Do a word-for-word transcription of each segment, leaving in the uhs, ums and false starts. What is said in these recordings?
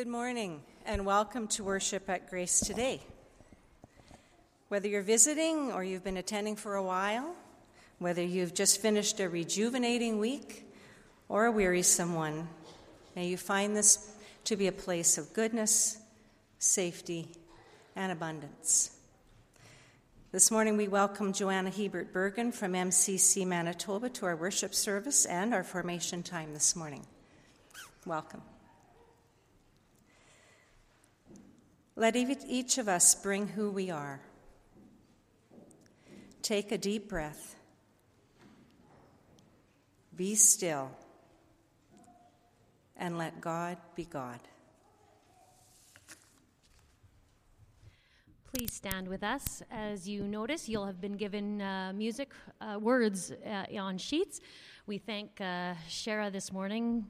Good morning, and welcome to worship at Grace Today. Whether you're visiting or you've been attending for a while, whether you've just finished a rejuvenating week or a wearisome one, may you find this to be a place of goodness, safety, and abundance. This morning we welcome Joanna Hebert Bergen from M C C Manitoba to our worship service and our formation time this morning. Welcome. Let each of us bring who we are. Take a deep breath. Be still. And let God be God. Please stand with us. As you notice, you'll have been given uh, music uh, words uh, on sheets. We thank uh, Shara this morning.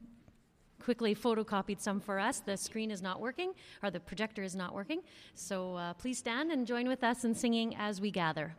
Quickly photocopied some for us. The screen is not working, or the projector is not working. So uh, please stand and join with us in singing as we gather.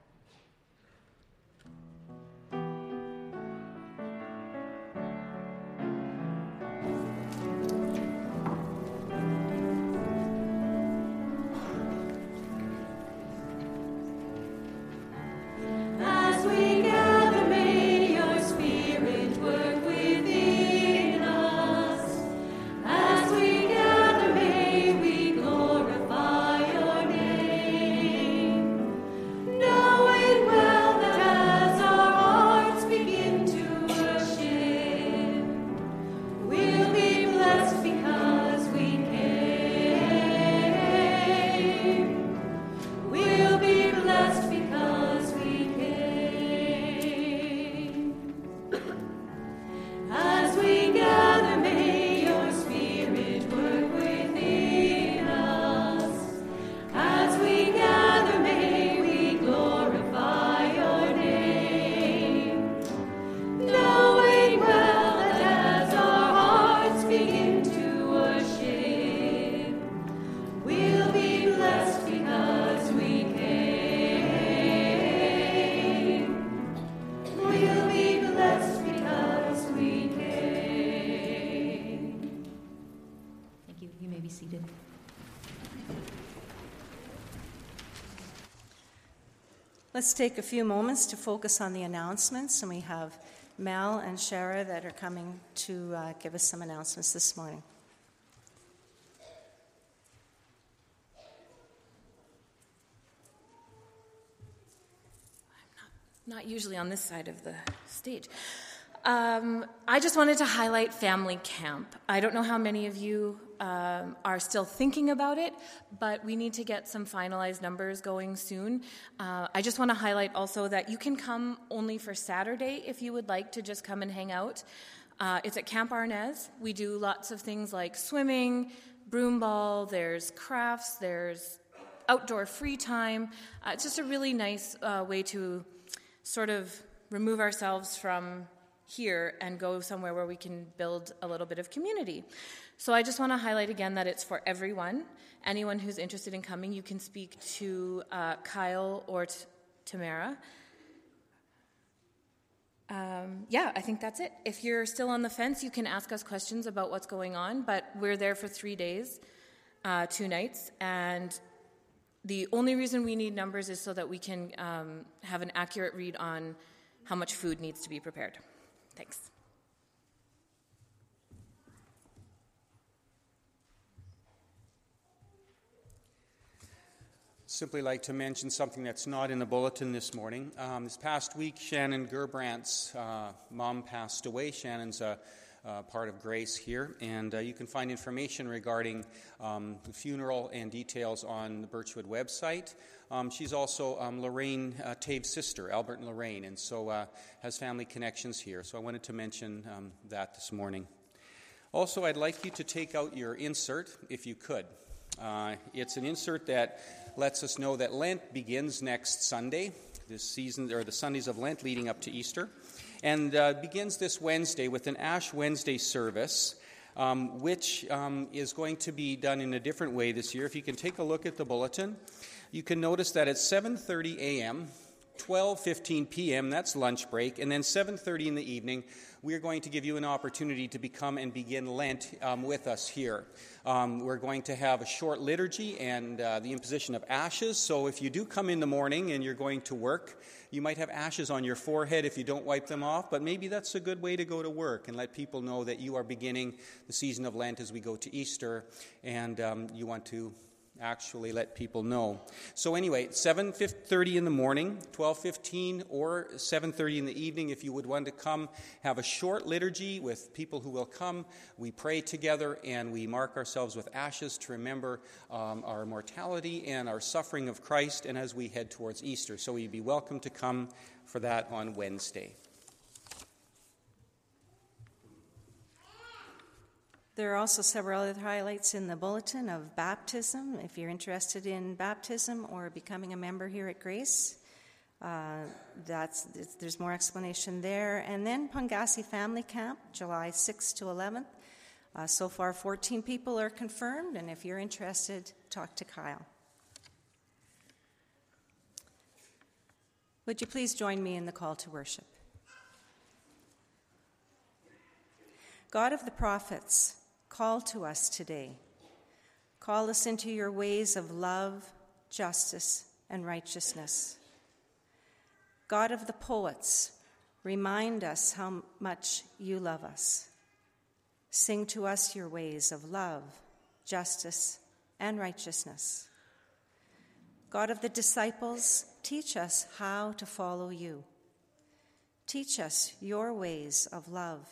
Let's take a few moments to focus on the announcements, and we have Mel and Shara that are coming to uh, give us some announcements this morning. I'm not, not usually on this side of the stage. Um, I just wanted to highlight Family Camp. I don't know how many of you um, are still thinking about it, but we need to get some finalized numbers going soon. Uh, I just want to highlight also that you can come only for Saturday if you would like to just come and hang out. Uh, it's at Camp Arnaz. We do lots of things like swimming, broom ball, there's crafts, there's outdoor free time. Uh, it's just a really nice uh, way to sort of remove ourselves from here and go somewhere where we can build a little bit of community. So I just want to highlight again that it's for everyone. Anyone who's interested in coming, you can speak to uh, Kyle or t- Tamara. Um, yeah, I think that's it. If you're still on the fence, you can ask us questions about what's going on, but we're there for three days, uh, two nights, and the only reason we need numbers is so that we can um, have an accurate read on how much food needs to be prepared. Thanks. Simply like to mention something that's not in the bulletin this morning. Um, this past week, Shannon Gerbrandt's uh, mom passed away. Shannon's a Uh, part of Grace here, and uh, you can find information regarding um, the funeral and details on the Birchwood website. Um, she's also um, Lorraine uh, Tave's sister, Albert and Lorraine, and so uh, has family connections here. So I wanted to mention um, that this morning. Also, I'd like you to take out your insert, if you could. Uh, it's an insert that lets us know that Lent begins next Sunday, this season, or the Sundays of Lent leading up to Easter. And uh, begins this Wednesday with an Ash Wednesday service, um, which um, is going to be done in a different way this year. If you can take a look at the bulletin, you can notice that at seven thirty a.m., twelve fifteen p.m., that's lunch break, and then seven thirty in the evening, we are going to give you an opportunity to become and begin Lent um, with us here. Um, we're going to have a short liturgy and uh, the imposition of ashes, so if you do come in the morning and you're going to work, you might have ashes on your forehead if you don't wipe them off, but maybe that's a good way to go to work and let people know that you are beginning the season of Lent as we go to Easter, and um, you want to actually let people know. So anyway, seven thirty in the morning, twelve fifteen, or seven thirty in the evening if you would want to come, have a short liturgy with people who will come. We pray together and we mark ourselves with ashes to remember um, our mortality and our suffering of Christ, and as we head towards Easter. So you'd be welcome to come for that on Wednesday. There are also several other highlights in the bulletin of baptism, if you're interested in baptism or becoming a member here at Grace. Uh, that's there's more explanation there. And then Pungasi Family Camp, July sixth to eleventh. Uh, so far, fourteen people are confirmed, and if you're interested, talk to Kyle. Would you please join me in the call to worship? God of the prophets, call to us today. Call us into your ways of love, justice, and righteousness. God of the poets, remind us how much you love us. Sing to us your ways of love, justice, and righteousness. God of the disciples, teach us how to follow you. Teach us your ways of love,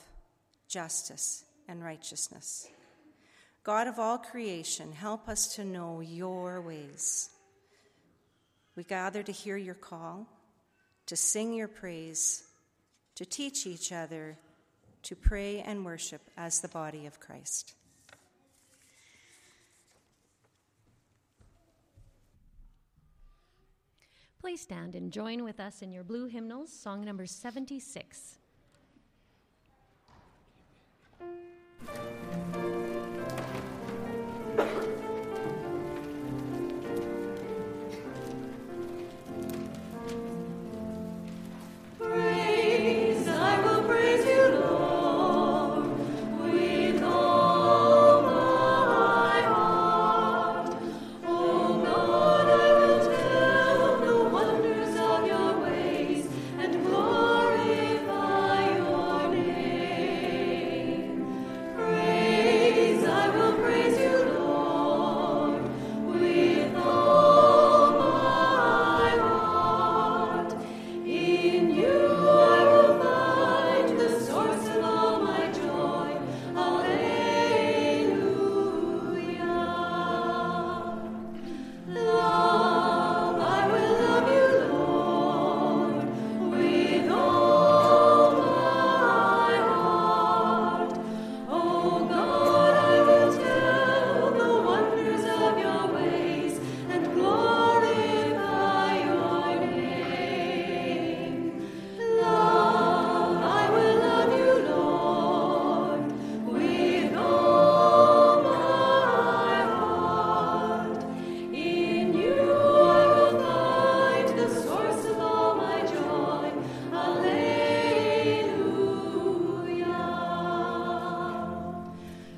justice, and righteousness. God of all creation, help us to know your ways. We gather to hear your call, to sing your praise, to teach each other, to pray and worship as the body of Christ. Please stand and join with us in your blue hymnals, song number seventy-six.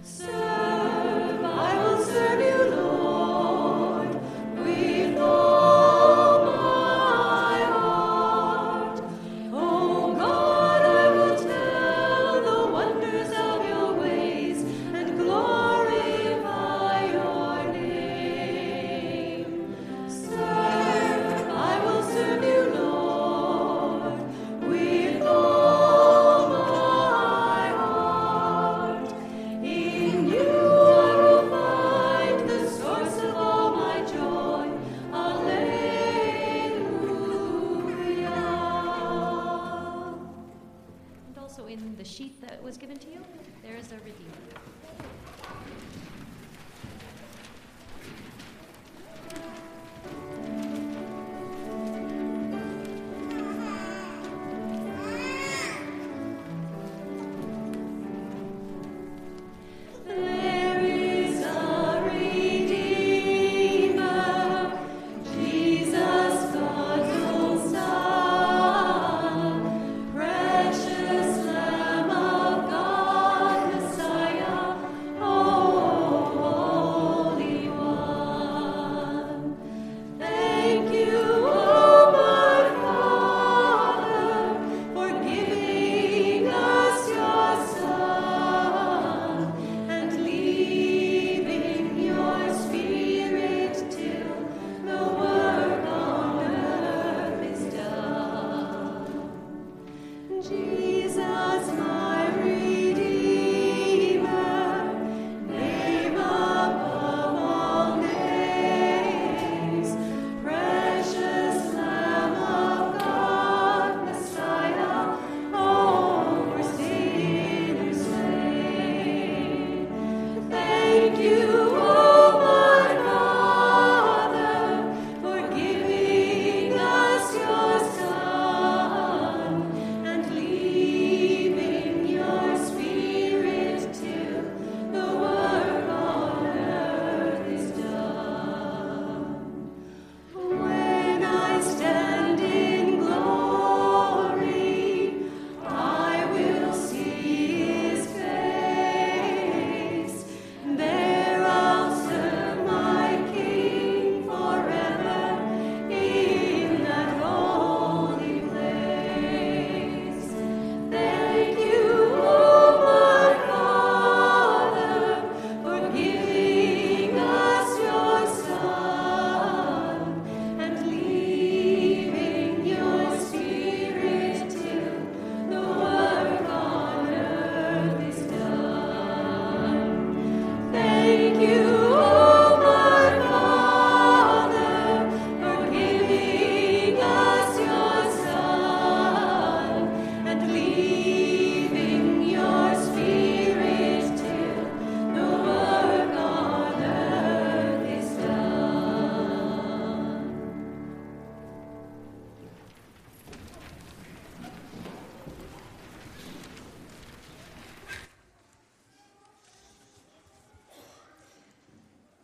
Star.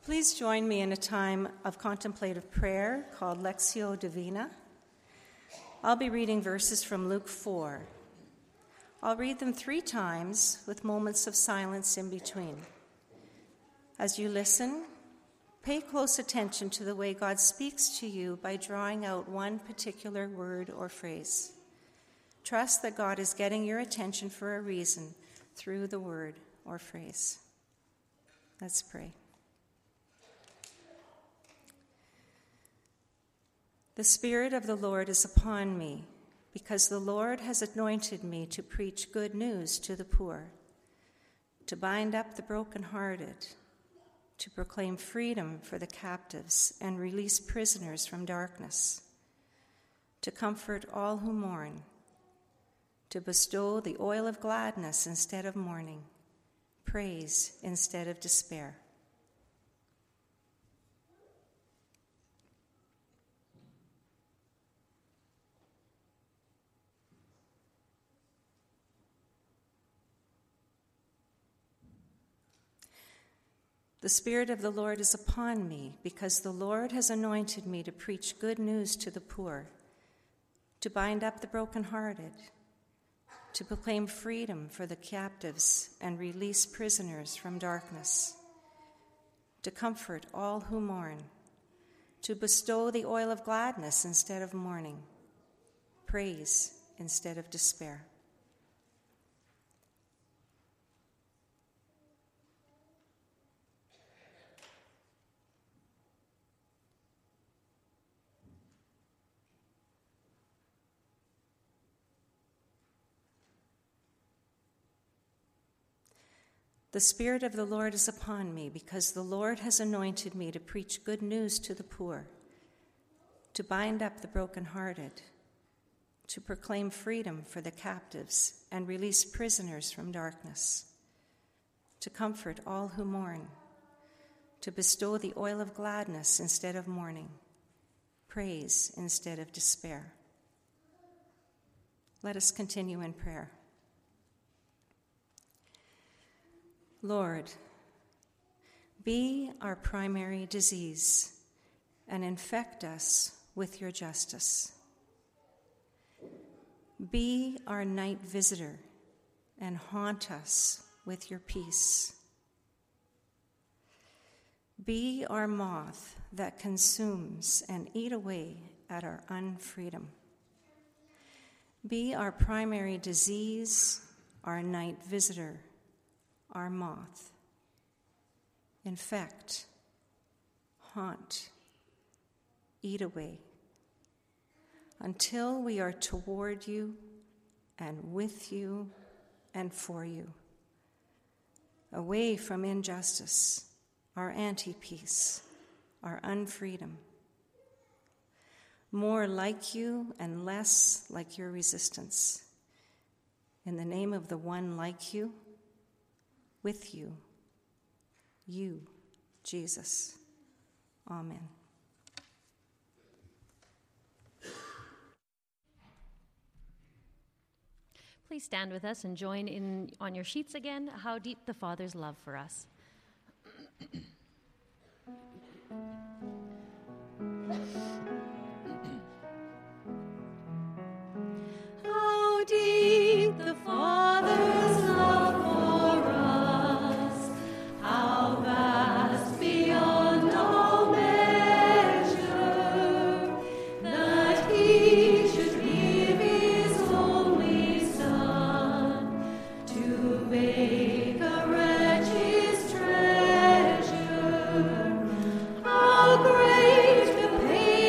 Please join me in a time of contemplative prayer called Lectio Divina. I'll be reading verses from Luke four. I'll read them three times with moments of silence in between. As you listen, pay close attention to the way God speaks to you by drawing out one particular word or phrase. Trust that God is getting your attention for a reason through the word or phrase. Let's pray. The Spirit of the Lord is upon me, because the Lord has anointed me to preach good news to the poor, to bind up the brokenhearted, to proclaim freedom for the captives and release prisoners from darkness, to comfort all who mourn, to bestow the oil of gladness instead of mourning, praise instead of despair. The Spirit of the Lord is upon me, because the Lord has anointed me to preach good news to the poor, to bind up the brokenhearted, to proclaim freedom for the captives and release prisoners from darkness, to comfort all who mourn, to bestow the oil of gladness instead of mourning, praise instead of despair. The Spirit of the Lord is upon me, because the Lord has anointed me to preach good news to the poor, to bind up the brokenhearted, to proclaim freedom for the captives and release prisoners from darkness, to comfort all who mourn, to bestow the oil of gladness instead of mourning, praise instead of despair. Let us continue in prayer. Lord, be our primary disease and infect us with your justice. Be our night visitor and haunt us with your peace. Be our moth that consumes and eat away at our unfreedom. Be our primary disease, our night visitor, our moth. Infect, haunt, eat away, until we are toward you and with you and for you, away from injustice, our anti-peace, our unfreedom, more like you and less like your resistance. In the name of the one like you, with you, you, Jesus. Amen. Please stand with us and join in on your sheets again, How Deep the Father's Love for Us. How deep the Father's love for us. How vast beyond all measure that He should give His only Son to make a wretch His treasure. How great the pain.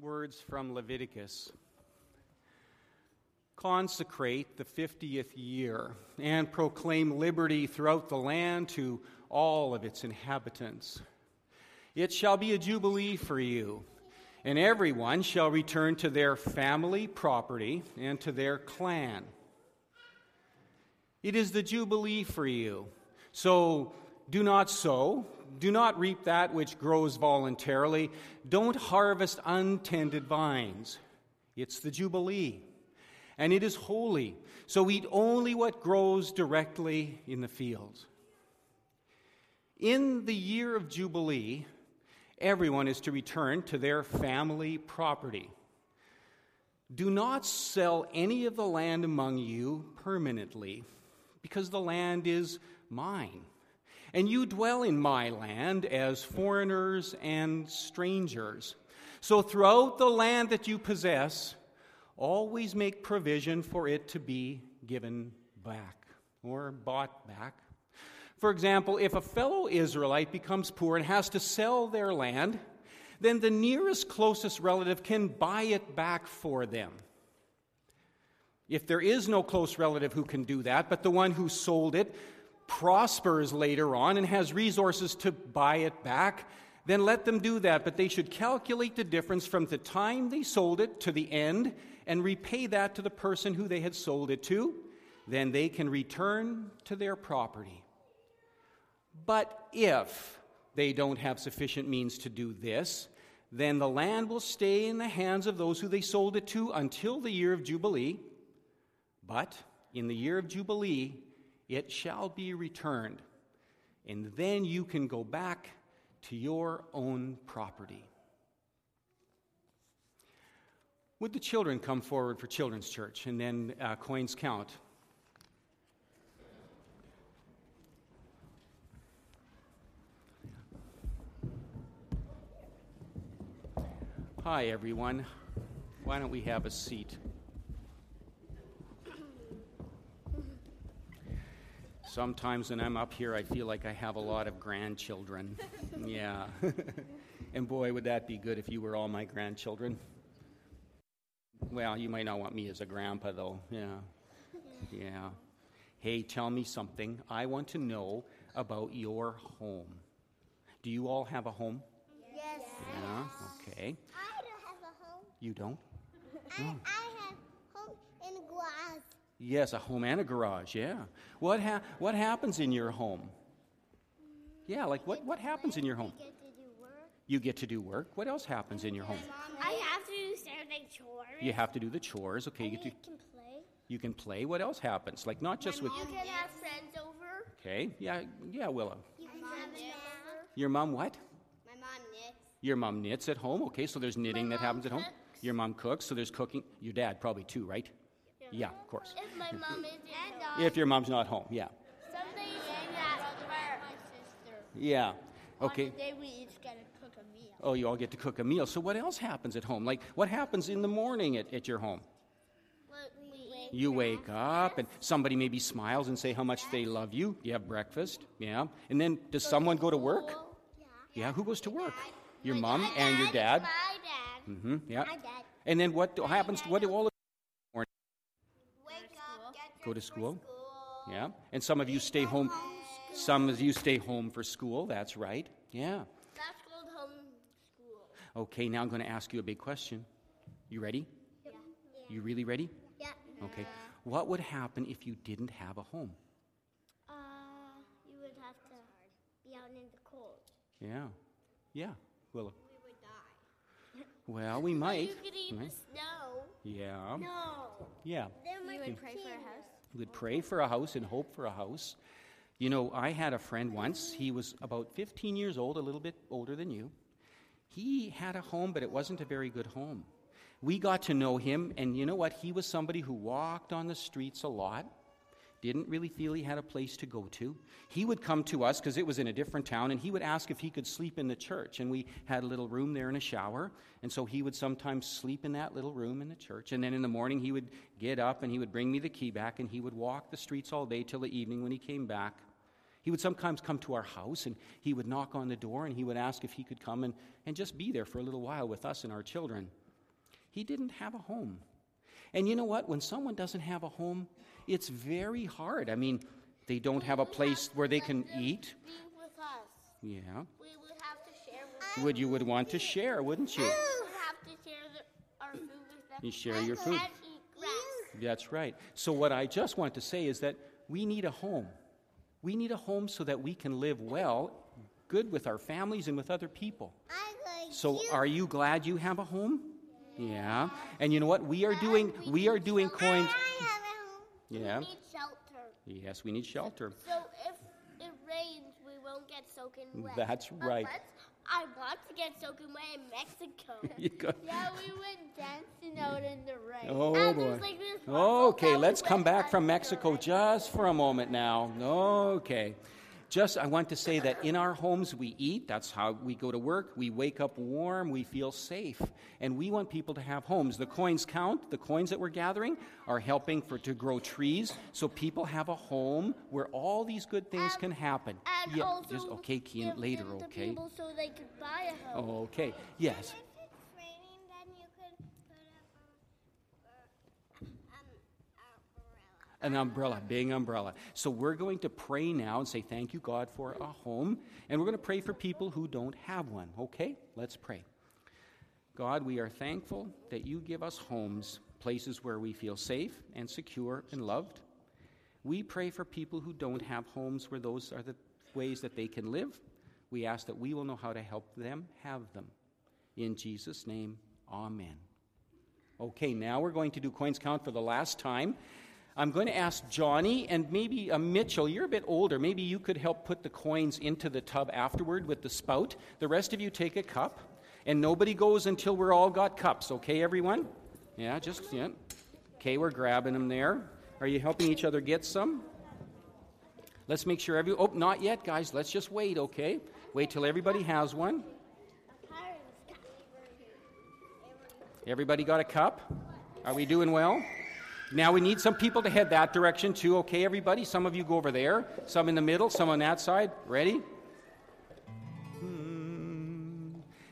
words from Leviticus. Consecrate the fiftieth year and proclaim liberty throughout the land to all of its inhabitants. It shall be a jubilee for you, and everyone shall return to their family, property, and to their clan. It is the jubilee for you, so do not sow, do not reap that which grows voluntarily, don't harvest untended vines. It's the jubilee, and it is holy, so eat only what grows directly in the fields. In the year of jubilee, everyone is to return to their family property. Do not sell any of the land among you permanently, because the land is mine, and you dwell in my land as foreigners and strangers. So throughout the land that you possess, always make provision for it to be given back or bought back. For example, if a fellow Israelite becomes poor and has to sell their land, then the nearest closest relative can buy it back for them. If there is no close relative who can do that, but the one who sold it prospers later on and has resources to buy it back, then let them do that. But they should calculate the difference from the time they sold it to the end and repay that to the person who they had sold it to. Then they can return to their property. But if they don't have sufficient means to do this, then the land will stay in the hands of those who they sold it to until the year of Jubilee. But in the year of Jubilee, it shall be returned, and then you can go back to your own property. Would the children come forward for Children's Church, and then uh, coins count. Hi, everyone. Why don't we have a seat? Sometimes when I'm up here, I feel like I have a lot of grandchildren. Yeah. And boy, would that be good if you were all my grandchildren. Well, you might not want me as a grandpa, though. Yeah. Yeah. Hey, tell me something. I want to know about your home. Do you all have a home? Yes. Yeah, okay. I don't have a home. You don't? I, no. I have home and a garage. Yes, a home and a garage, yeah. What ha- what happens in your home? Yeah, like what, what happens in your home? I get to do work. You get to do work. What else happens in your home? I have to do certain chores. You have to do the chores, okay. You, you can play. You can play. What else happens? Like not just with... You can have friends over. Okay, yeah, yeah, Willow. You can have friends over. Your mom what? Your mom knits at home, okay, so there's knitting that happens at home. Cooks. Your mom cooks, so there's cooking. Your dad probably too, right? Yeah, yeah of course. If my mom is not If your mom's not home, yeah. Some days I'm not with my sister. Yeah, okay. On the day we each get to cook a meal. Oh, you all get to cook a meal. So what else happens at home? Like, what happens in the morning at, at your home? Well, we wake you wake up, up and somebody maybe smiles and say how much they love you. You have breakfast, yeah. And then does go someone to go to work? Yeah. Yeah, who goes to work? Your my mom dad, and your dad. My dad. Mm-hmm. Yeah. My dad. And then what do, happens? What do all of you do in the morning? Wake up, get go to school. school. Yeah. And some of you stay home. home some of you stay home for school. That's right. Yeah. That's called home school. Okay. Now I'm going to ask you a big question. You ready? Yeah. yeah. You really ready? Yeah. Okay. What would happen if you didn't have a home? Uh, you would have to be out in the cold. Yeah. Yeah. Willow. We would die. Well, we might. You could eat right? the snow. Yeah. No. Yeah. Then we would pray for a house. We would pray for a house and hope for a house. You know, I had a friend once. He was about fifteen years old, a little bit older than you. He had a home, but it wasn't a very good home. We got to know him, and you know what? He was somebody who walked on the streets a lot. Didn't really feel he had a place to go to. He would come to us, because it was in a different town, and he would ask if he could sleep in the church. And we had a little room there and a shower, and so he would sometimes sleep in that little room in the church. And then in the morning, he would get up, and he would bring me the key back, and he would walk the streets all day till the evening when he came back. He would sometimes come to our house, and he would knock on the door, and he would ask if he could come and, and just be there for a little while with us and our children. He didn't have a home. And you know what? When someone doesn't have a home, it's very hard. I mean, they don't have a place where they can eat. Be with us. Yeah. We would have to share with them. Would you would want to share, wouldn't you? We would have to share the, our food with them. You share your food. That's right. So what I just want to say is that we need a home. We need a home so that we can live well, good with our families and with other people. So are you glad you have a home? Yeah. And you know what? We are doing, we are doing coins. Yeah. We need shelter. Yes, we need shelter. So if it rains, we won't get soaking wet. That's right. I want to get soaking wet in Mexico. Yeah, we went dancing out in the rain. Oh, and boy. Like this okay, let's come back from Mexico just for a moment now. Okay. Just, I want to say that in our homes we eat. That's how we go to work. We wake up warm. We feel safe. And we want people to have homes. The coins count. The coins that we're gathering are helping for to grow trees so people have a home where all these good things um, can happen. And yeah, also just, okay, Kian, later, okay? People so they could buy a home. Oh, okay, yes. And if it's raining, then you could put up a, um, an umbrella, big umbrella. So we're going to pray now and say thank you, God, for a home. And we're going to pray for people who don't have one, okay? Let's pray. God, we are thankful that you give us homes, places where we feel safe and secure and loved. We pray for people who don't have homes where those are the ways that they can live. We ask that we will know how to help them have them. In Jesus' name, amen. Okay, now we're going to do Coins Count for the last time. I'm going to ask Johnny and maybe uh, Mitchell, you're a bit older, maybe you could help put the coins into the tub afterward with the spout. The rest of you take a cup, and nobody goes until we're all got cups, okay, everyone? Yeah, just, yeah. Okay, we're grabbing them there. Are you helping each other get some? Let's make sure every. Oh, not yet, guys. Let's just wait, okay? Wait till everybody has one. Everybody got a cup? Are we doing well? Now we need some people to head that direction too. Okay, everybody, some of you go over there, some in the middle, some on that side. Ready?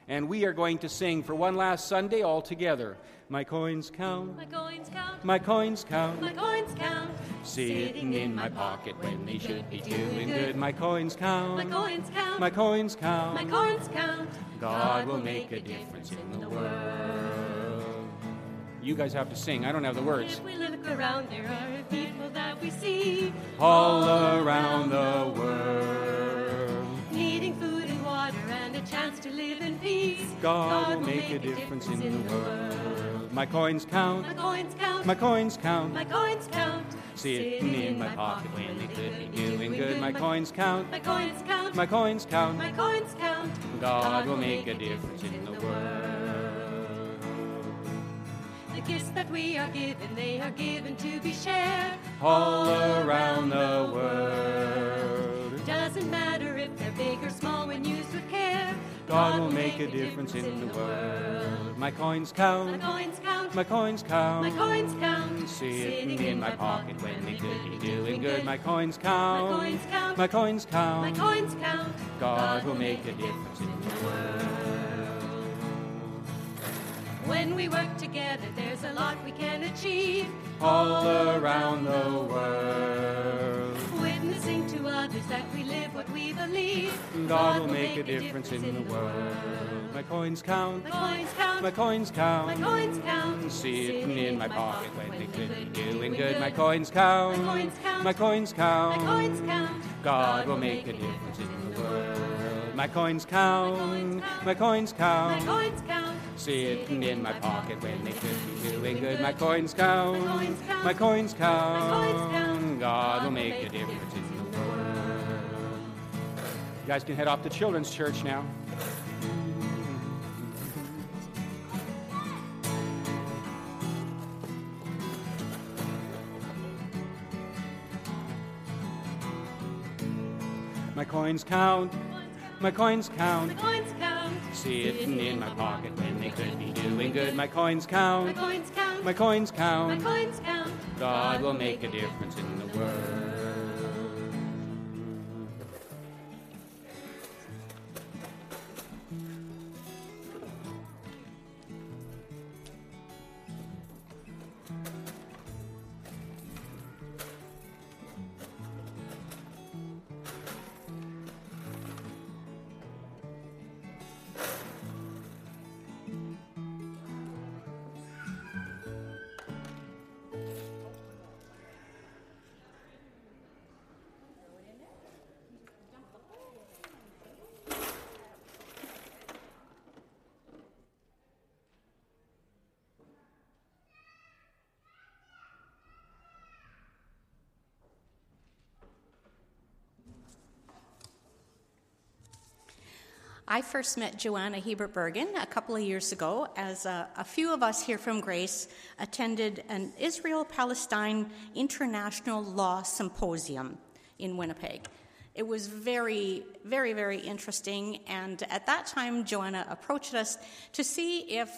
And we are going to sing for one last Sunday all together. My coins count. My coins count. My coins count. My coins count. Sitting in my pocket when they should be doing good. My coins count. My coins count. My coins count. My coins count. God will make a difference in the world. You guys have to sing. I don't have the words. If we look around, there are people that we see all around the world, needing food and water and a chance to live in peace. God, God will make, make a difference, difference in, in the world. world. My coins count. My coins count. My coins count. My coins count. Sitting in my pocket when they could be doing good. My coins count. My coins count. My coins count. My coins count. God will make a difference in the world. Gifts that we are given, they are given to be shared all around the world. Doesn't matter if they're big or small when used with care. God will make a difference in the world. My coins count. My coins count. My coins count. My coins count. Sitting in my pocket when they could be doing good. My coins count. My coins count. My coins count. My coins count. God will make a difference in the world. When we work together, there's a lot we can achieve all around the world. Witnessing to others that we live what we believe. God, God will make, make a difference, difference in the world. My coins count. My coins count. My coins count. My coins count. Sitting in my pocket when they could be doing good. My coins count. My coins count. My coins count. My coins count. God will make a difference in the world. My coins count. My coins count. My coins count. Sitting in my pocket when they could be doing good. My coins count. My coins count. God will make a difference in the world. You guys can head off to Children's Church now. My coins count. My coins count. My coins count. Sitting in my pocket when they could be doing good. My coins count. My coins count. My coins count. My coins count. God will make a difference in the world. I first met Joanna Hebert Bergen a couple of years ago as a, a few of us here from Grace attended an Israel-Palestine International Law Symposium in Winnipeg. It was very, very, very interesting, and at that time, Joanna approached us to see if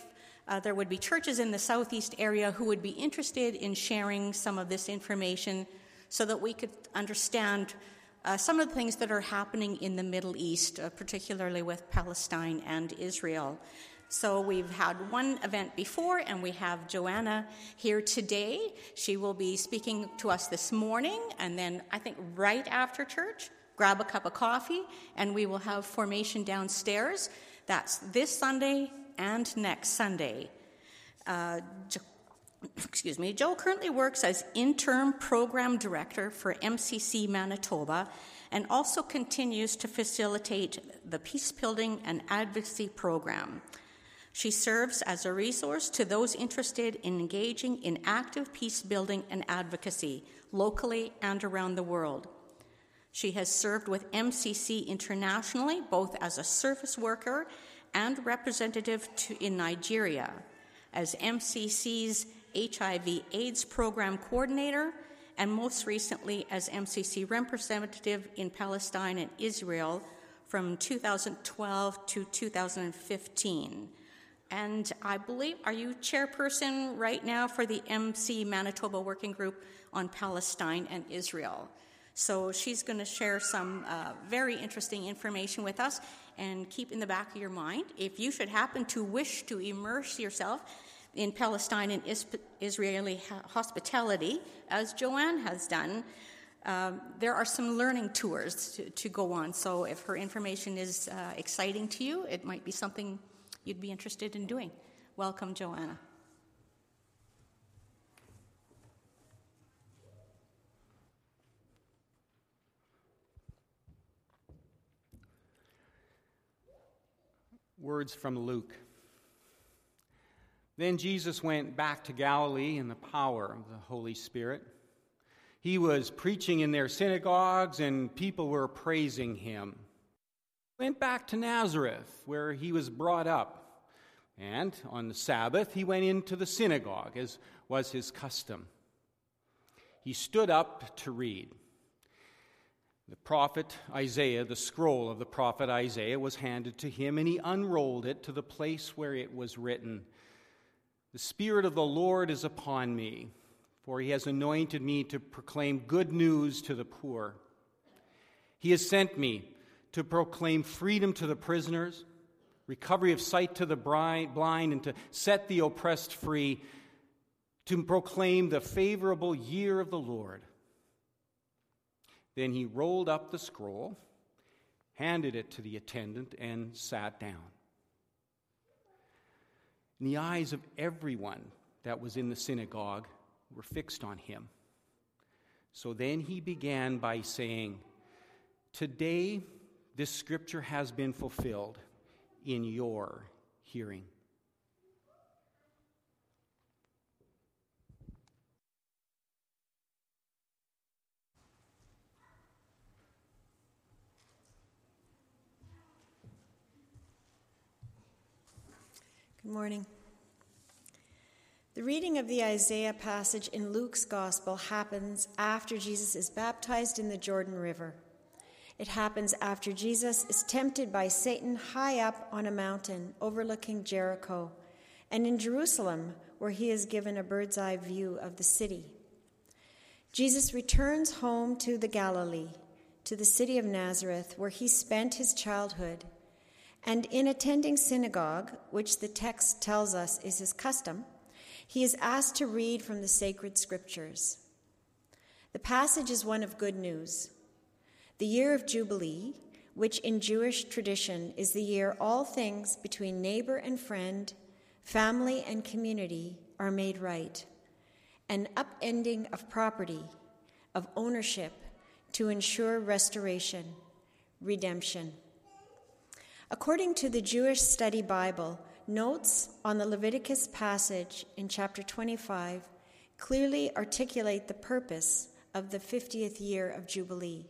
uh, there would be churches in the southeast area who would be interested in sharing some of this information so that we could understand Uh, some of the things that are happening in the Middle East, uh, particularly with Palestine and Israel. So we've had one event before, and we have Joanna here today. She will be speaking to us this morning, and then I think right after church, grab a cup of coffee, and we will have formation downstairs. That's this Sunday and next Sunday. Uh, jo- Excuse me. Joe currently works as interim program director for M C C Manitoba and also continues to facilitate the peacebuilding and advocacy program. She serves as a resource to those interested in engaging in active peacebuilding and advocacy locally and around the world. She has served with M C C internationally, both as a service worker and representative to, in Nigeria, as M C C's H I V AIDS program coordinator, and most recently as M C C representative in Palestine and Israel from two thousand twelve to two thousand fifteen. And I believe, are you chairperson right now for the M C Manitoba Working Group on Palestine and Israel? So she's going to share some uh, very interesting information with us, and keep in the back of your mind, if you should happen to wish to immerse yourself in Palestine and is- Israeli hospitality, as Joanne has done, um, there are some learning tours to, to go on. So if her information is uh, exciting to you, it might be something you'd be interested in doing. Welcome, Joanna. Words from Luke. Then Jesus went back to Galilee in the power of the Holy Spirit. He was preaching in their synagogues, and people were praising him. He went back to Nazareth, where he was brought up, and on the Sabbath he went into the synagogue, as was his custom. He stood up to read. The prophet Isaiah, the scroll of the prophet Isaiah, was handed to him, and he unrolled it to the place where it was written, "The Spirit of the Lord is upon me, for he has anointed me to proclaim good news to the poor. He has sent me to proclaim freedom to the prisoners, recovery of sight to the blind, and to set the oppressed free, to proclaim the favorable year of the Lord." Then he rolled up the scroll, handed it to the attendant, and sat down. And the eyes of everyone that was in the synagogue were fixed on him. So then he began by saying, "Today this scripture has been fulfilled in your hearing." Good morning. The reading of the Isaiah passage in Luke's Gospel happens after Jesus is baptized in the Jordan River. It happens after Jesus is tempted by Satan high up on a mountain overlooking Jericho, and in Jerusalem, where he is given a bird's eye view of the city. Jesus returns home to the Galilee, to the city of Nazareth, where he spent his childhood. And in attending synagogue, which the text tells us is his custom, he is asked to read from the sacred scriptures. The passage is one of good news. The year of Jubilee, which in Jewish tradition is the year all things between neighbor and friend, family and community are made right, an upending of property, of ownership, to ensure restoration, redemption. According to the Jewish Study Bible, notes on the Leviticus passage in chapter twenty-five clearly articulate the purpose of the fiftieth year of Jubilee.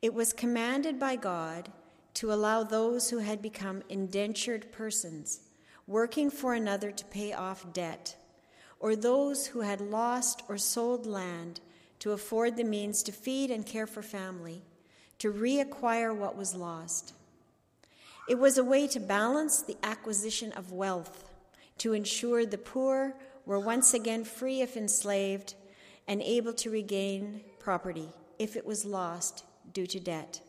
It was commanded by God to allow those who had become indentured persons working for another to pay off debt, or those who had lost or sold land to afford the means to feed and care for family, to reacquire what was lost. It was a way to balance the acquisition of wealth, to ensure the poor were once again free if enslaved and able to regain property if it was lost due to debt.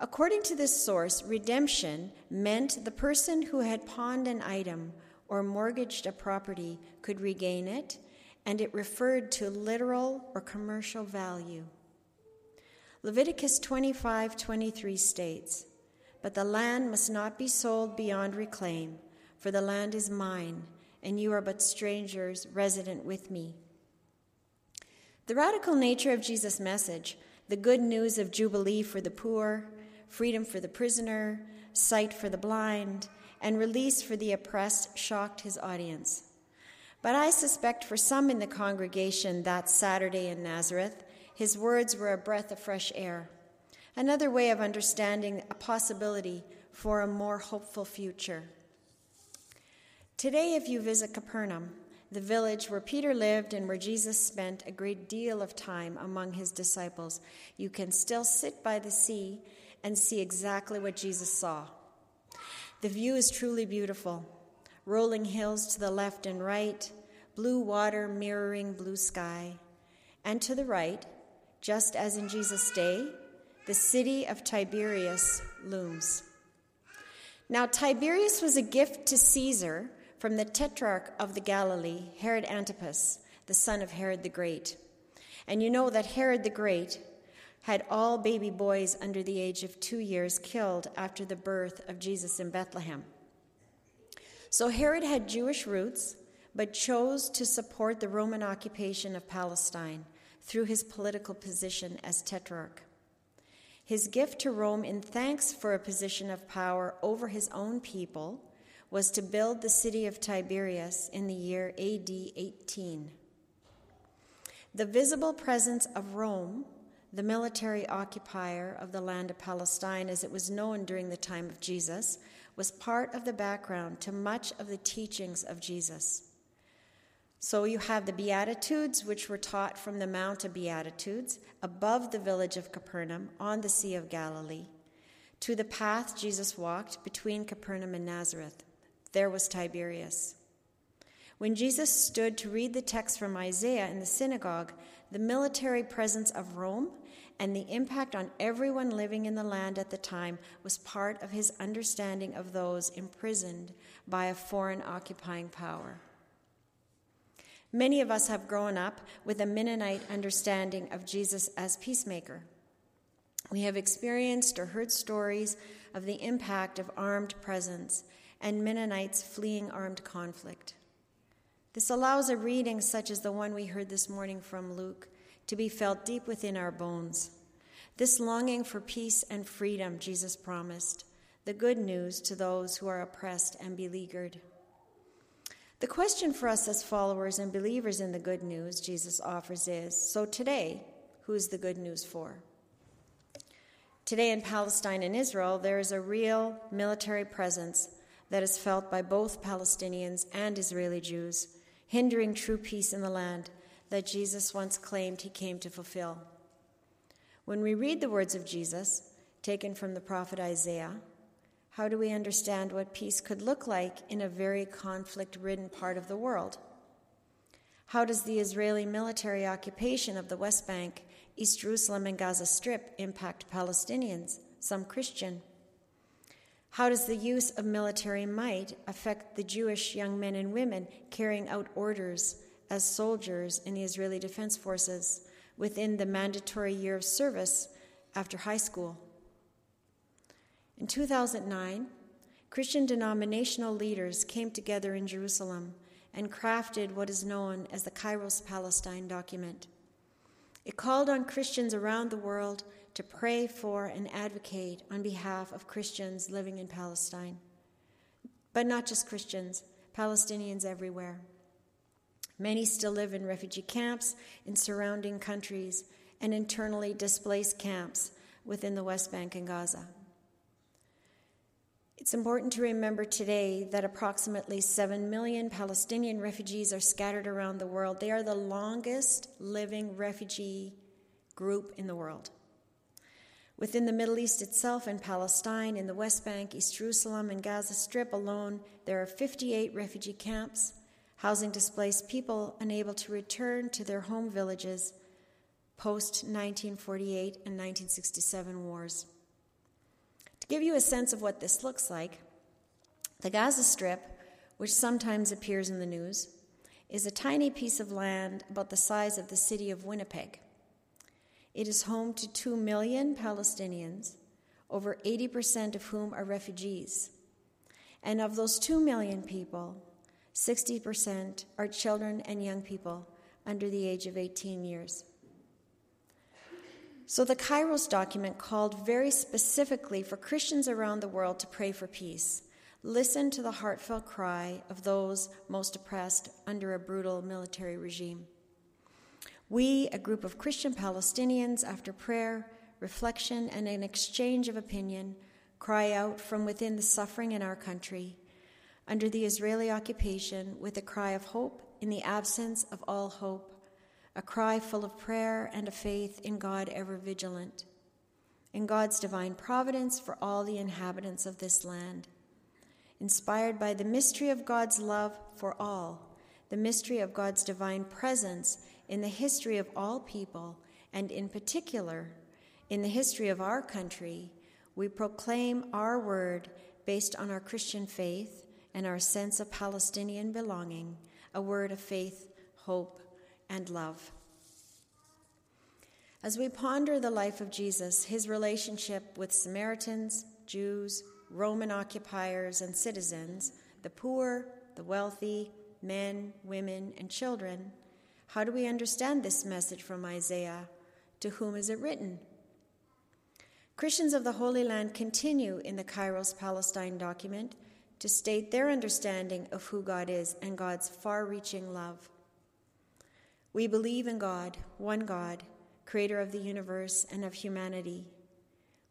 According to this source, redemption meant the person who had pawned an item or mortgaged a property could regain it, and it referred to literal or commercial value. Leviticus twenty-five twenty-three states, "But the land must not be sold beyond reclaim, for the land is mine, and you are but strangers resident with me." The radical nature of Jesus' message, the good news of Jubilee for the poor, freedom for the prisoner, sight for the blind, and release for the oppressed, shocked his audience. But I suspect for some in the congregation that Saturday in Nazareth, his words were a breath of fresh air, another way of understanding a possibility for a more hopeful future. Today, if you visit Capernaum, the village where Peter lived and where Jesus spent a great deal of time among his disciples, you can still sit by the sea and see exactly what Jesus saw. The view is truly beautiful, rolling hills to the left and right, blue water mirroring blue sky, and to the right, just as in Jesus' day, the city of Tiberias looms. Now, Tiberias was a gift to Caesar from the Tetrarch of the Galilee, Herod Antipas, the son of Herod the Great. And you know that Herod the Great had all baby boys under the age of two years killed after the birth of Jesus in Bethlehem. So Herod had Jewish roots, but chose to support the Roman occupation of Palestine through his political position as Tetrarch. His gift to Rome in thanks for a position of power over his own people was to build the city of Tiberias in the year A D eighteen. The visible presence of Rome, the military occupier of the land of Palestine as it was known during the time of Jesus, was part of the background to much of the teachings of Jesus. So you have the Beatitudes, which were taught from the Mount of Beatitudes, above the village of Capernaum, on the Sea of Galilee. To the path Jesus walked between Capernaum and Nazareth, there was Tiberias. When Jesus stood to read the text from Isaiah in the synagogue, the military presence of Rome and the impact on everyone living in the land at the time was part of his understanding of those imprisoned by a foreign occupying power. Many of us have grown up with a Mennonite understanding of Jesus as peacemaker. We have experienced or heard stories of the impact of armed presence and Mennonites fleeing armed conflict. This allows a reading such as the one we heard this morning from Luke to be felt deep within our bones. This longing for peace and freedom Jesus promised, the good news to those who are oppressed and beleaguered. The question for us as followers and believers in the good news Jesus offers is, so today, who is the good news for? Today in Palestine and Israel, there is a real military presence that is felt by both Palestinians and Israeli Jews, hindering true peace in the land that Jesus once claimed he came to fulfill. When we read the words of Jesus, taken from the prophet Isaiah, how do we understand what peace could look like in a very conflict-ridden part of the world? How does the Israeli military occupation of the West Bank, East Jerusalem and Gaza Strip impact Palestinians, some Christian? How does the use of military might affect the Jewish young men and women carrying out orders as soldiers in the Israeli Defense Forces within the mandatory year of service after high school? In two thousand nine, Christian denominational leaders came together in Jerusalem and crafted what is known as the Kairos Palestine document. It called on Christians around the world to pray for and advocate on behalf of Christians living in Palestine. But not just Christians, Palestinians everywhere. Many still live in refugee camps in surrounding countries and internally displaced camps within the West Bank and Gaza. It's important to remember today that approximately seven million Palestinian refugees are scattered around the world. They are the longest living refugee group in the world. Within the Middle East itself and Palestine, in the West Bank, East Jerusalem, and Gaza Strip alone, there are fifty-eight refugee camps, housing displaced people unable to return to their home villages post-nineteen forty-eight and nineteen sixty-seven wars. To give you a sense of what this looks like, the Gaza Strip, which sometimes appears in the news, is a tiny piece of land about the size of the city of Winnipeg. It is home to two million Palestinians, over eighty percent of whom are refugees. And of those two million people, sixty percent are children and young people under the age of eighteen years. So the Kairos document called very specifically for Christians around the world to pray for peace. Listen to the heartfelt cry of those most oppressed under a brutal military regime. We, a group of Christian Palestinians, after prayer, reflection, and an exchange of opinion, cry out from within the suffering in our country, under the Israeli occupation, with a cry of hope in the absence of all hope, a cry full of prayer and a faith in God ever vigilant, in God's divine providence for all the inhabitants of this land, inspired by the mystery of God's love for all, the mystery of God's divine presence in the history of all people, and in particular, in the history of our country, we proclaim our word based on our Christian faith and our sense of Palestinian belonging, a word of faith, hope, and love. As we ponder the life of Jesus, his relationship with Samaritans, Jews, Roman occupiers, and citizens, the poor, the wealthy, men, women, and children, how do we understand this message from Isaiah? To whom is it written? Christians of the Holy Land continue in the Kairos Palestine document to state their understanding of who God is and God's far-reaching love. We believe in God, one God, creator of the universe and of humanity.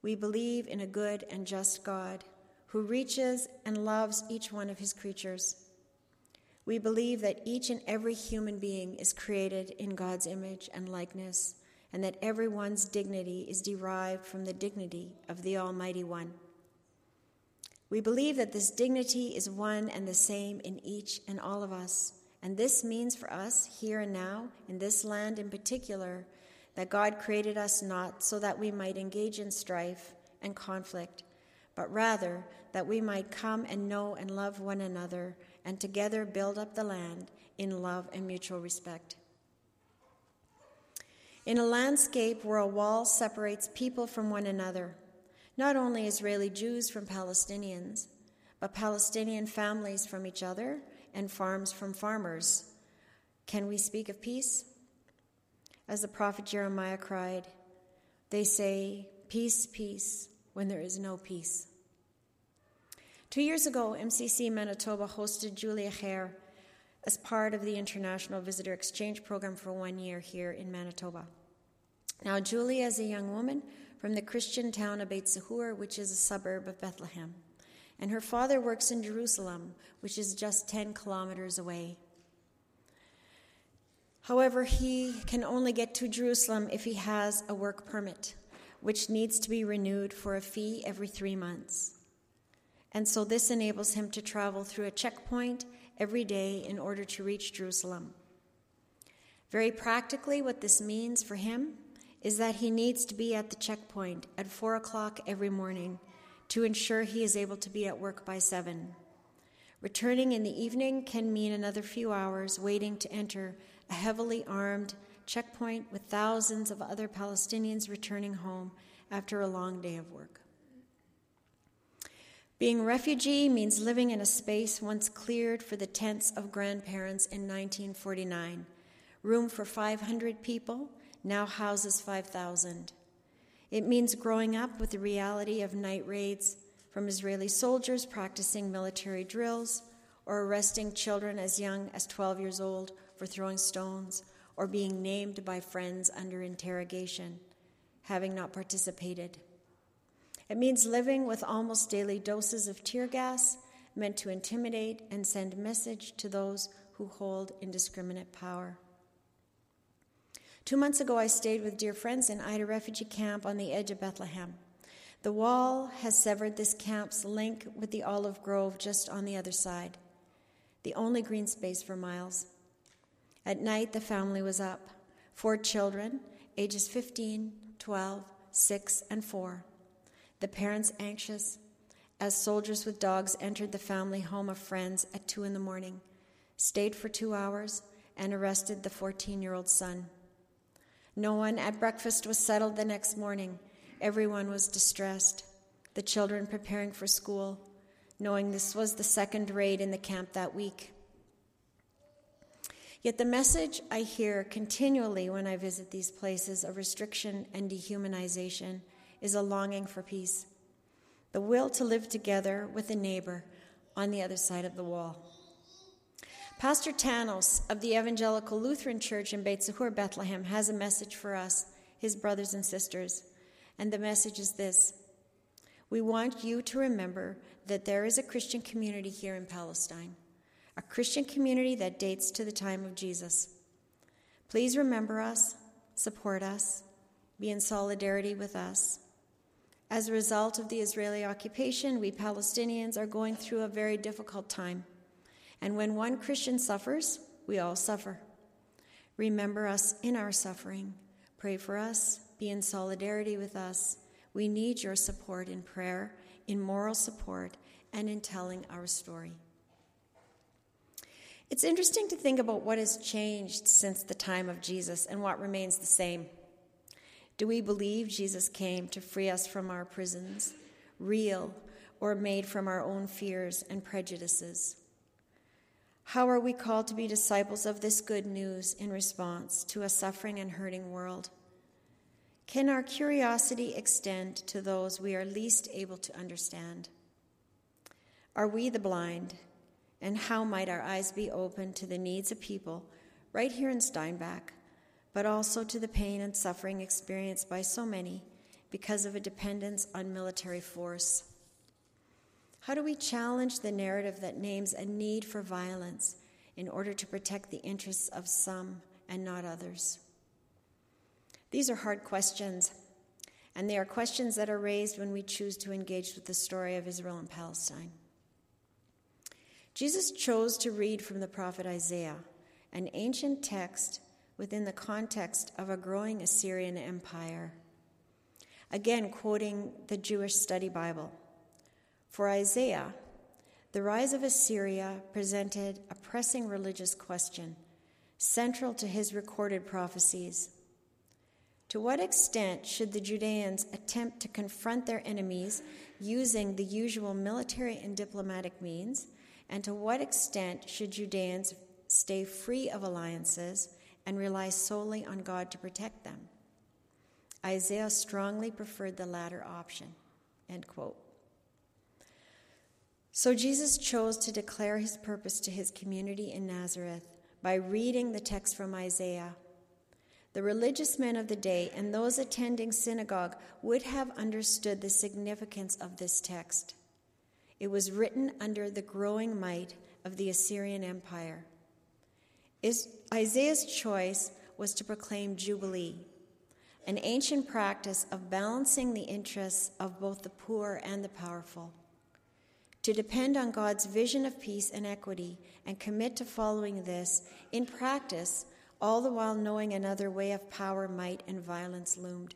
We believe in a good and just God who reaches and loves each one of his creatures. We believe that each and every human being is created in God's image and likeness, and that everyone's dignity is derived from the dignity of the Almighty One. We believe that this dignity is one and the same in each and all of us, and this means for us, here and now, in this land in particular, that God created us not so that we might engage in strife and conflict, but rather that we might come and know and love one another, and together build up the land in love and mutual respect. In a landscape where a wall separates people from one another, not only Israeli Jews from Palestinians, but Palestinian families from each other and farms from farmers, can we speak of peace? As the prophet Jeremiah cried, they say, peace, peace, when there is no peace. Two years ago, M C C Manitoba hosted Julia Hare as part of the International Visitor Exchange Program for one year here in Manitoba. Now, Julia is a young woman from the Christian town of Beit Sahour, which is a suburb of Bethlehem, and her father works in Jerusalem, which is just ten kilometers away. However, he can only get to Jerusalem if he has a work permit, which needs to be renewed for a fee every three months. And so this enables him to travel through a checkpoint every day in order to reach Jerusalem. Very practically, what this means for him is that he needs to be at the checkpoint at four o'clock every morning to ensure he is able to be at work by seven. Returning in the evening can mean another few hours waiting to enter a heavily armed checkpoint with thousands of other Palestinians returning home after a long day of work. Being refugee means living in a space once cleared for the tents of grandparents in nineteen forty-nine. Room for five hundred people now houses five thousand. It means growing up with the reality of night raids from Israeli soldiers practicing military drills, or arresting children as young as twelve years old for throwing stones, or being named by friends under interrogation, having not participated. It means living with almost daily doses of tear gas meant to intimidate and send message to those who hold indiscriminate power. Two months ago, I stayed with dear friends in Aida Refugee Camp on the edge of Bethlehem. The wall has severed this camp's link with the olive grove just on the other side, the only green space for miles. At night, the family was up, four children, ages fifteen, twelve, six, and four. The parents anxious, as soldiers with dogs entered the family home of friends at two in the morning, stayed for two hours, and arrested the fourteen-year-old son. No one at breakfast was settled the next morning. Everyone was distressed, the children preparing for school, knowing this was the second raid in the camp that week. Yet the message I hear continually when I visit these places of restriction and dehumanization is a longing for peace, the will to live together with a neighbor on the other side of the wall. Pastor Tannos of the Evangelical Lutheran Church in Beit Sahour, Bethlehem, has a message for us, his brothers and sisters, and the message is this: we want you to remember that there is a Christian community here in Palestine, a Christian community that dates to the time of Jesus. Please remember us, support us, be in solidarity with us. As a result of the Israeli occupation, we Palestinians are going through a very difficult time. And when one Christian suffers, we all suffer. Remember us in our suffering. Pray for us, be in solidarity with us. We need your support in prayer, in moral support, and in telling our story. It's interesting to think about what has changed since the time of Jesus and what remains the same. Do we believe Jesus came to free us from our prisons, real or made from our own fears and prejudices? How are we called to be disciples of this good news in response to a suffering and hurting world? Can our curiosity extend to those we are least able to understand? Are we the blind? And how might our eyes be open to the needs of people right here in Steinbach, but also to the pain and suffering experienced by so many because of a dependence on military force? How do we challenge the narrative that names a need for violence in order to protect the interests of some and not others? These are hard questions, and they are questions that are raised when we choose to engage with the story of Israel and Palestine. Jesus chose to read from the prophet Isaiah, an ancient text within the context of a growing Assyrian empire. Again, quoting the Jewish Study Bible. For Isaiah, the rise of Assyria presented a pressing religious question, central to his recorded prophecies. To what extent should the Judeans attempt to confront their enemies using the usual military and diplomatic means? And to what extent should Judeans stay free of alliances and rely solely on God to protect them? Isaiah strongly preferred the latter option, end quote. So Jesus chose to declare his purpose to his community in Nazareth by reading the text from Isaiah. The religious men of the day and those attending synagogue would have understood the significance of this text. It was written under the growing might of the Assyrian Empire. Isaiah's choice was to proclaim Jubilee, an ancient practice of balancing the interests of both the poor and the powerful. To depend on God's vision of peace and equity and commit to following this in practice, all the while knowing another way of power, might, and violence loomed.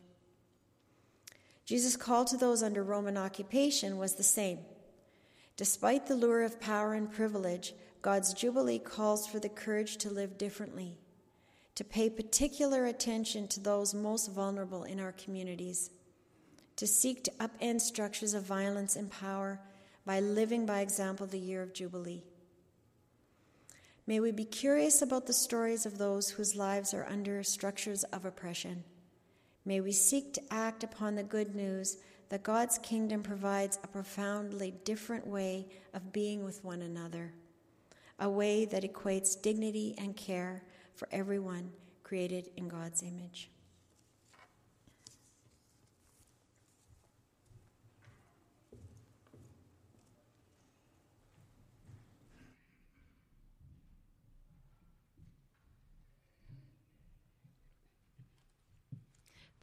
Jesus' call to those under Roman occupation was the same. Despite the lure of power and privilege, God's Jubilee calls for the courage to live differently, to pay particular attention to those most vulnerable in our communities, to seek to upend structures of violence and power by living by example the year of Jubilee. May we be curious about the stories of those whose lives are under structures of oppression. May we seek to act upon the good news that God's kingdom provides a profoundly different way of being with one another, a way that equates dignity and care for everyone created in God's image.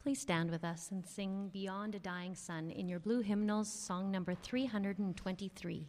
Please stand with us and sing Beyond a Dying Sun in your blue hymnals, song number three hundred twenty-three.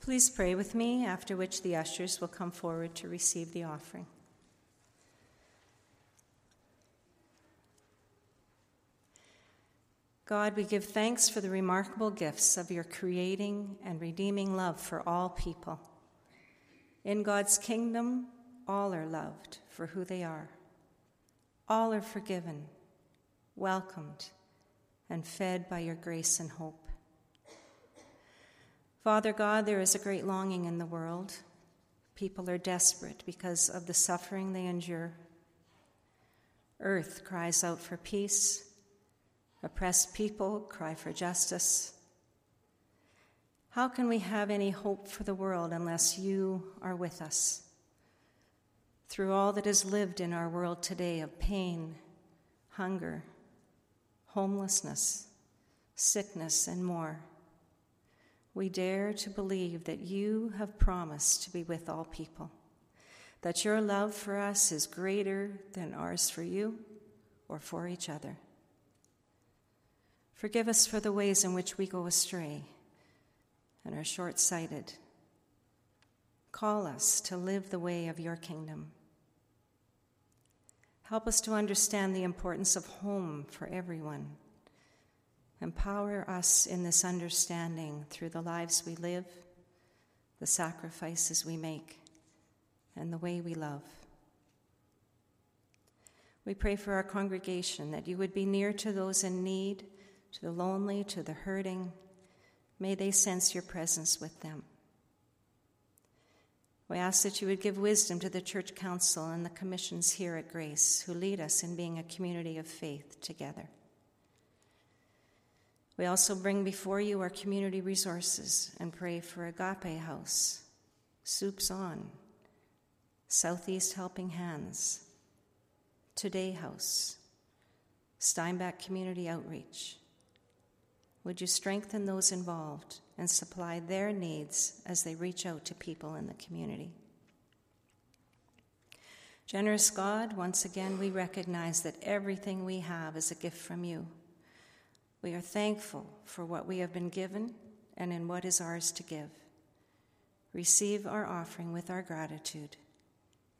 Please pray with me, after which the ushers will come forward to receive the offering. God, we give thanks for the remarkable gifts of your creating and redeeming love for all people. In God's kingdom, all are loved for who they are. All are forgiven, welcomed, and fed by your grace and hope. Father God, there is a great longing in the world. People are desperate because of the suffering they endure. Earth cries out for peace. Oppressed people cry for justice. How can we have any hope for the world unless you are with us? Through all that is lived in our world today of pain, hunger, homelessness, sickness, and more, we dare to believe that you have promised to be with all people, that your love for us is greater than ours for you or for each other. Forgive us for the ways in which we go astray and are short-sighted. Call us to live the way of your kingdom. Help us to understand the importance of home for everyone. Empower us in this understanding through the lives we live, the sacrifices we make, and the way we love. We pray for our congregation that you would be near to those in need, to the lonely, to the hurting, May they sense your presence with them. We ask that you would give wisdom to the church council and the commissions here at Grace who lead us in being a community of faith together. We also bring before you our community resources and pray for Agape House, Soups On, Southeast Helping Hands, Today House, Steinbeck Community Outreach. Would you strengthen those involved and supply their needs as they reach out to people in the community? Generous God, once again we recognize that everything we have is a gift from you. We are thankful for what we have been given and in what is ours to give. Receive our offering with our gratitude.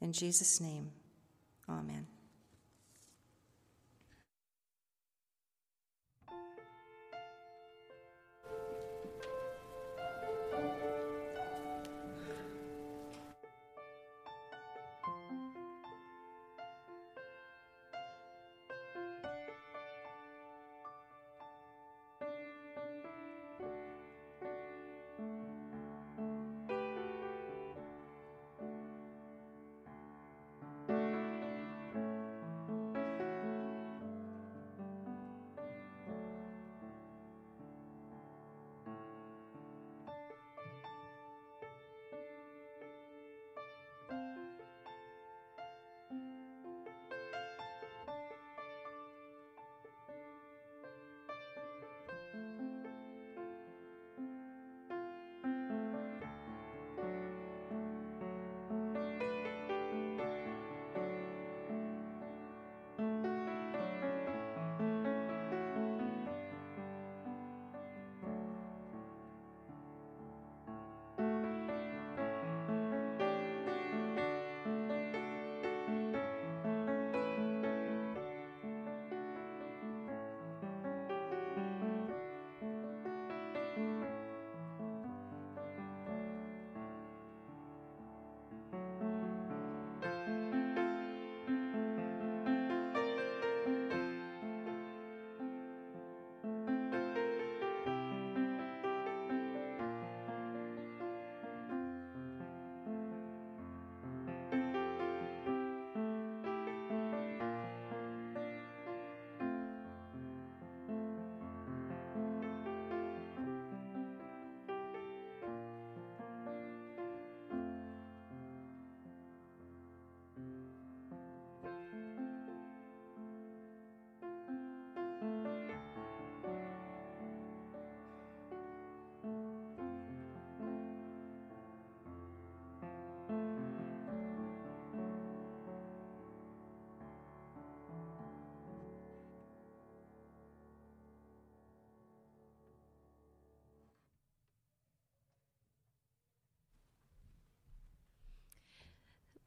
In Jesus' name, amen.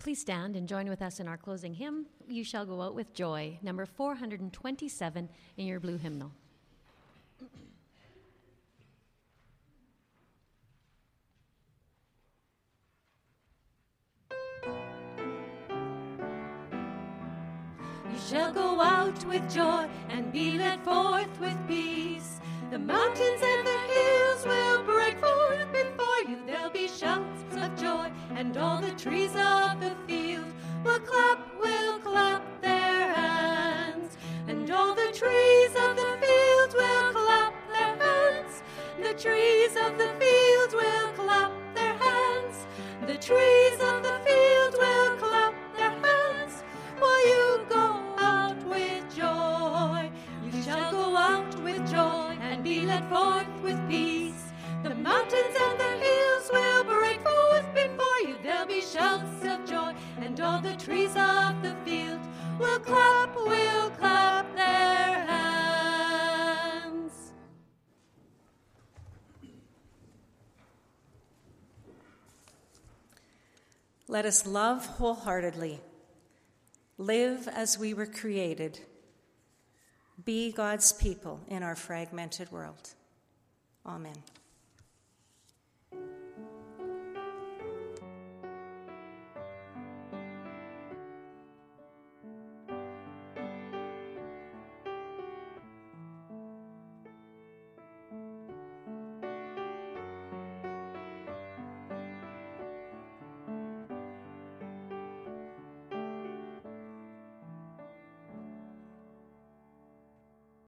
Please stand and join with us in our closing hymn, You Shall Go Out With Joy, number four twenty-seven in your blue hymnal. You shall go out with joy and be led forth with peace. The mountains and the hills will break forth before you. There'll be shouts of joy, and all the trees of the field will clap, will clap their hands. And all the trees of the field will clap their hands. The trees of the field will clap their hands. The trees of the field will clap their hands. While you go out with joy, you shall go out with joy and be led forth with peace. The mountains and the hills will break forth before you. There'll be shouts of joy, and all the trees of the field will clap, will clap their hands. Let us love wholeheartedly, live as we were created, be God's people in our fragmented world. Amen.